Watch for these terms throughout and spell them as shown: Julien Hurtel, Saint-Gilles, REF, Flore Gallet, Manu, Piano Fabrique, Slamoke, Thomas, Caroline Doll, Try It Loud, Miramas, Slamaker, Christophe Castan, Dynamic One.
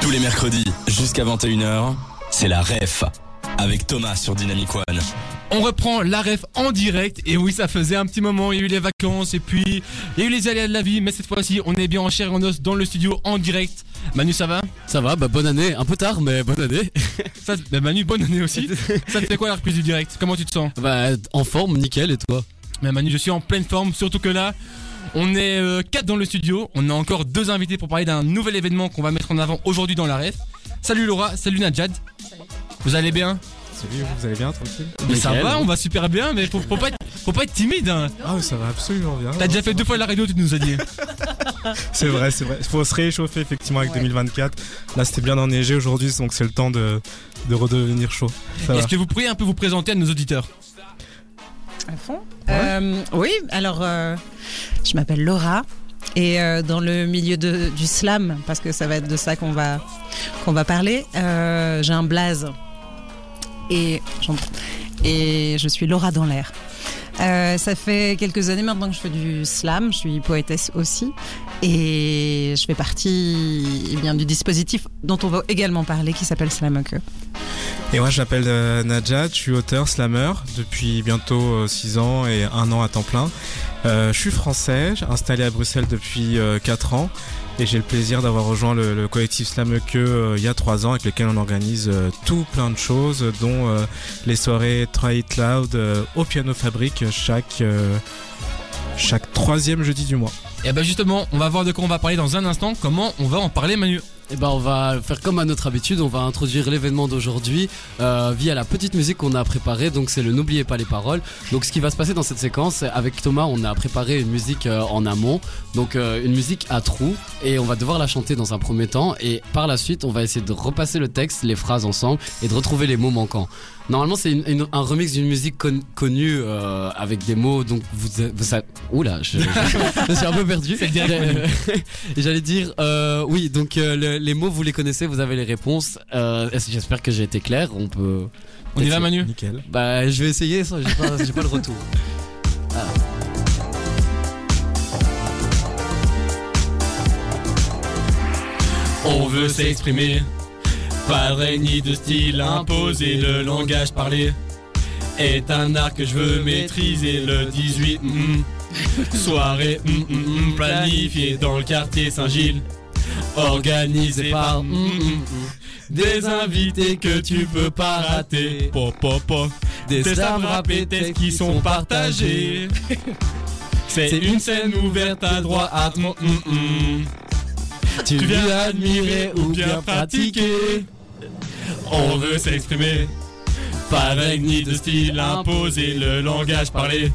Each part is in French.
Tous les mercredis, jusqu'à 21h, c'est la REF, avec Thomas sur Dynamic One. On reprend la REF en direct, et oui, ça faisait un petit moment, il y a eu les vacances, et puis il y a eu les aléas de la vie, mais cette fois-ci, on est bien en chair et en os dans le studio en direct. Manu, ça va ? Ça va, bonne année, un peu tard, mais bonne année. Manu, bonne année aussi. Ça te fait quoi la reprise du direct ? Comment tu te sens ? En forme, nickel, et toi ? Mais Manu, je suis en pleine forme, surtout que là... On est 4 dans le studio, on a encore 2 invités pour parler d'un nouvel événement qu'on va mettre en avant aujourd'hui dans la REF. Salut Laura, salut Nadjad. Salut. Vous allez bien ? Salut, vous allez bien, tranquille ? Mais ça va, on va super bien, mais faut pas être timide hein. Ah oui, ça va absolument bien. T'as déjà fait 2 fois de la radio, tu nous as dit. C'est vrai, faut se réchauffer effectivement avec 2024. Là c'était bien enneigé aujourd'hui, donc c'est le temps de redevenir chaud. Est-ce que vous pourriez un peu vous présenter à nos auditeurs ? À fond. Ouais. Oui, alors je m'appelle Laura et dans le milieu du slam, parce que ça va être de ça qu'on va parler, j'ai un blaze et je suis Laura dans l'air. Ça fait quelques années maintenant que je fais du slam, je suis poétesse aussi et je fais partie du dispositif dont on va également parler qui s'appelle Slamaker. Et moi je m'appelle Nadja, je suis auteur slammer depuis bientôt 6 ans et 1 an à temps plein. Je suis français, installé à Bruxelles depuis 4 ans et j'ai le plaisir d'avoir rejoint le collectif Slamoke il y a 3 ans avec lequel on organise tout plein de choses dont les soirées Try It Loud au Piano Fabrique chaque 3e jeudi du mois. Et justement, on va voir de quoi on va parler dans un instant. Comment on va en parler, Manu ? On va faire comme à notre habitude, on va introduire l'événement d'aujourd'hui via la petite musique qu'on a préparée, donc c'est le N'oubliez pas les paroles. Donc ce qui va se passer dans cette séquence, avec Thomas on a préparé une musique en amont, donc une musique à trous, et on va devoir la chanter dans un premier temps, et par la suite on va essayer de repasser le texte, les phrases ensemble, et de retrouver les mots manquants. Normalement c'est un remix d'une musique connue avec des mots, donc je suis un peu perdu. C'est direct. J'allais dire les mots vous les connaissez, vous avez les réponses. J'espère que j'ai été clair. On y va, Manu ? Nickel. Je vais essayer, ça, j'ai pas le retour. Ah. On veut s'exprimer, pas de règle ni de style imposé. Le langage parlé est un art que je veux maîtriser. Le 18, soirée planifiée dans le quartier Saint-Gilles. Organisé par des invités que tu peux pas rater. Des slams rappés, des qui sont partagés. C'est une scène ouverte à droite. Tu viens admirer ou bien pratiquer. On veut s'exprimer, pas de règle ni de style imposé. Le langage parlé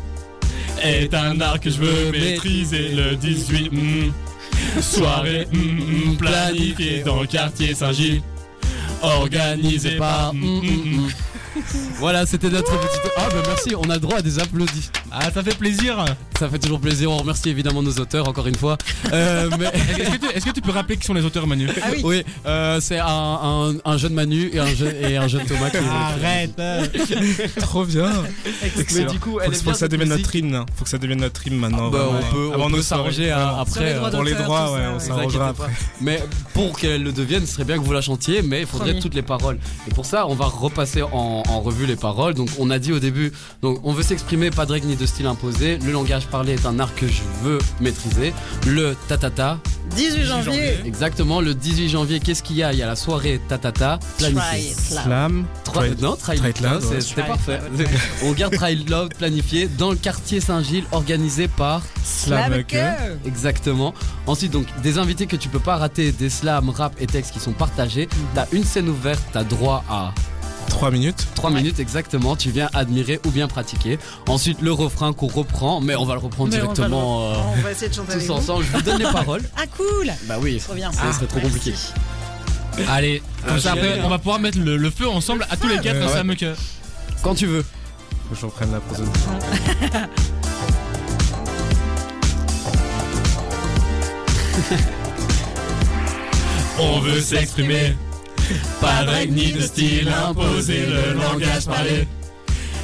est un art que je veux maîtriser. Le 18 soirée planifiée dans le quartier Saint-Gilles, organisée par Voilà, c'était notre petit... merci, on a droit à des applaudissements. Ah, ça fait plaisir. Ça fait toujours plaisir, on remercie évidemment nos auteurs encore une fois. Est-ce que tu peux rappeler qui sont les auteurs, Manu ? Ah oui, c'est un jeune Manu et un jeune Thomas qui... Arrête Trop bien. Excellent. Mais du coup, faut que ça devienne notre hymne. Faut que ça devienne notre hymne maintenant. On peut s'arranger après. Pour les droits, on s'arrangera après. Mais pour qu'elle le devienne, ce serait bien que vous la chantiez, mais il faudrait toutes les paroles. Et pour ça, on va repasser en revue les paroles. Donc on a dit au début, donc on veut s'exprimer, pas de règle ni de style imposé, le langage parlé est un art que je veux maîtriser. Le tatata 18 janvier. Exactement, le 18 janvier, qu'est-ce qu'il y a ? Il y a la soirée tatata planifiée. Slam, Try It Loud, c'était parfait. On garde Try It Loud planifié dans le quartier Saint-Gilles, organisé par Slamaker. Exactement. Ensuite donc des invités que tu peux pas rater, des slams, rap et textes qui sont partagés. T'as une scène ouverte, t'as droit à 3 minutes exactement, tu viens admirer ou bien pratiquer. Ensuite le refrain qu'on reprend, mais on va le reprendre directement. On va essayer de chanter tous avec ensemble, je vous donne les paroles. Ah cool. Bah oui, trop bien. Ça serait trop compliqué. Allez, comme ça après on va pouvoir mettre le feu ensemble à tous les 4 ça me que... Quand tu veux. Faut que je reprenne la prose. On veut s'exprimer, pas de règle ni de style imposé, le langage parlé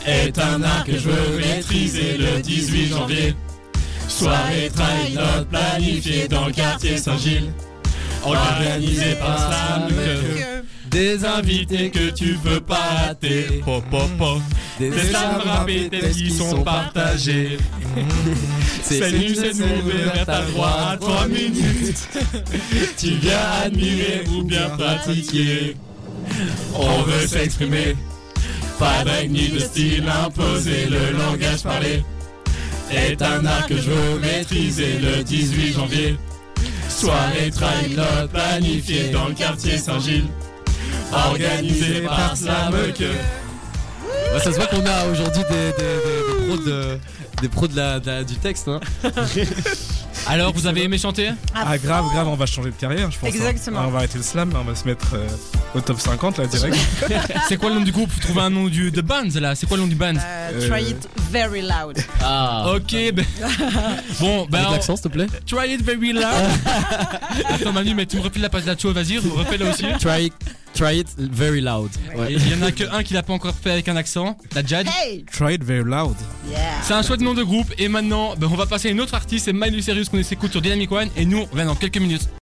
est un art que je veux maîtriser. Le 18 janvier, soirée trail planifiée dans le quartier Saint-Gilles, organisé par Slamaker. Des invités que tu peux pas rater. Des slams rapétels qui sont partagés. C'est nous, vers ta droite, 3 minutes. Tu viens admirer ou bien pratiquer. On veut s'exprimer. Pas de règle ni de style imposé, le langage parlé est un art que je veux maîtriser. Le 18 janvier, soirée Try It Loud planifiée dans le quartier Saint-Gilles, organisée par Slamaker. Bah, ça se voit qu'on a aujourd'hui des pros du texte, hein. Alors, vous avez aimé chanter ? Ah, grave, on va changer de carrière, je pense. Exactement. Hein. On va arrêter le slam, on va se mettre au top 50, là, direct. C'est quoi le nom du groupe ? Vous trouvez un nom de band, là ? C'est quoi le nom du band ? Try It Very Loud. Ah. Ok, bon, bah. Avec l'accent, s'il te plaît. Try It Very Loud. Attends, Manu, mais tu me refais la page là-dessus, vas-y, refais-la aussi. Try it very loud. Ouais. Il y en a que un qui l'a pas encore fait avec un accent, la Jade. Hey, Try It Very Loud. Yeah. C'est un chouette nom de groupe et maintenant on va passer à une autre artiste, c'est Manu qu'on s'écoute sur Dynamic One et nous on revient dans quelques minutes.